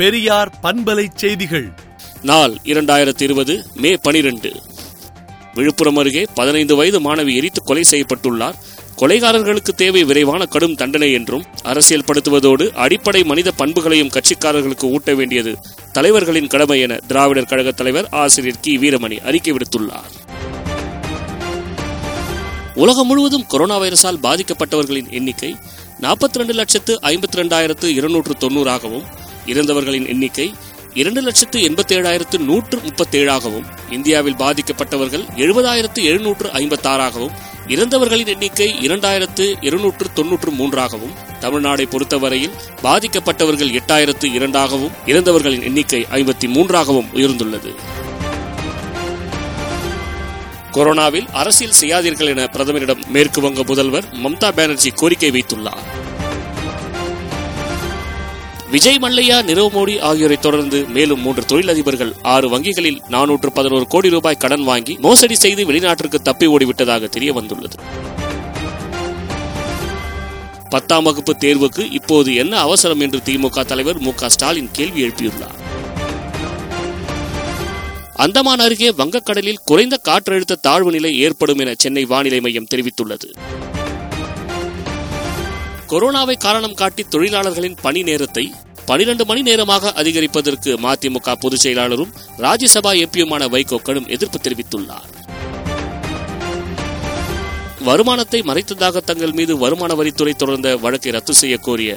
பெரியார் பண்பலை செய்திகள். நாள் 2020 மே 12. விழுப்புரம் அருகே 15 வயது மாணவி எரித்து கொலை செய்யப்பட்டுள்ளார். கொலைகாரர்களுக்கு தேவை விரைவான கடும் தண்டனை என்றும், அரசியல் படுத்துவதோடு அடிப்படை மனித பண்புகளையும் கட்சிக்காரர்களுக்கு ஊட்ட வேண்டியது தலைவர்களின் கடமை என திராவிடர் கழக தலைவர் ஆசிரியர் கி. வீரமணி அறிக்கை விடுத்துள்ளார். உலகம் முழுவதும் கொரோனா வைரஸால் பாதிக்கப்பட்டவர்களின் எண்ணிக்கை 42,52,290ஆகவும், இறந்தவர்களின் எண்ணிக்கை 2,87,137ஆகவும், இந்தியாவில் பாதிக்கப்பட்டவர்கள் 70,756ஆகவும், இறந்தவர்களின் எண்ணிக்கை 2,293ஆகவும், தமிழ்நாடை பொறுத்தவரையில் பாதிக்கப்பட்டவர்கள் 8,002ஆகவும், இறந்தவர்களின் எண்ணிக்கை 53ஆகவும் உயர்ந்துள்ளது. கொரோனாவில் அரசியல் செய்யாதீர்கள் என பிரதமரிடம் மேற்கு வங்க முதல்வர் மம்தா பானர்ஜி கோரிக்கை வைத்துள்ளார். விஜய் மல்லையா, நிரவ் மோடி ஆகியோரை தொடர்ந்து மேலும் 3 தொழிலதிபர்கள் 6 வங்கிகளில் 411 கோடி ரூபாய் கடன் வாங்கி மோசடி செய்து வெளிநாட்டிற்கு தப்பி ஓடிவிட்டதாக தெரிய வந்துள்ளது. 10ஆம் வகுப்பு தேர்வுக்கு இப்போது என்ன அவசரம் என்று திமுக தலைவர் மு. க. ஸ்டாலின் கேள்வி எழுப்பியுள்ளார். அந்தமான் அருகே வங்கக்கடலில் குறைந்த காற்றழுத்த தாழ்வு நிலை ஏற்படும் என சென்னை வானிலை மையம் தெரிவித்துள்ளது. கொரோனாவை காரணம் காட்டி தொழிலாளர்களின் பணி நேரத்தை 12 மணி நேரமாக அதிகரிப்பதற்கு மதிமுக பொதுச் செயலாளரும் ராஜ்யசபா எம்பியுமான வைகோ கடும் எதிர்ப்பு தெரிவித்துள்ளார். வருமானத்தை மறைத்ததாக தங்கள் மீது வருமான வரித்துறை தொடர்ந்த வழக்கை ரத்து செய்ய கோரிய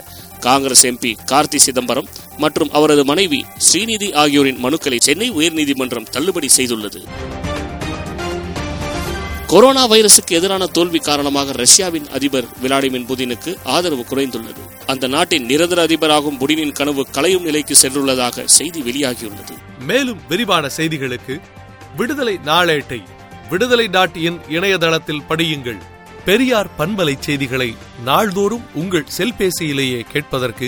காங்கிரஸ் எம்பி கார்த்திக் சிதம்பரம் மற்றும் அவரது மனைவி ஸ்ரீநிதி ஆகியோரின் மனுக்களை சென்னை உயர்நீதிமன்றம் தள்ளுபடி செய்துள்ளது. கொரோனா வைரசுக்கு எதிரான தோல்வி காரணமாக ரஷ்யாவின் அதிபர் விளாடிமிர் புதினுக்கு ஆதரவு குறைந்துள்ளது. அந்த நாட்டின் நிரந்தர அதிபராகும் புடினின் கனவு கலையும் நிலைக்கு சென்றுள்ளதாக செய்தி வெளியாகியுள்ளது. மேலும் விரிவான செய்திகளுக்கு விடுதலை நாளேட்டை விடுதலை.in இணையதளத்தில் படியுங்கள். பெரியார் பண்பலை செய்திகளை நாள்தோறும் உங்கள் செல்பேசியிலேயே கேட்பதற்கு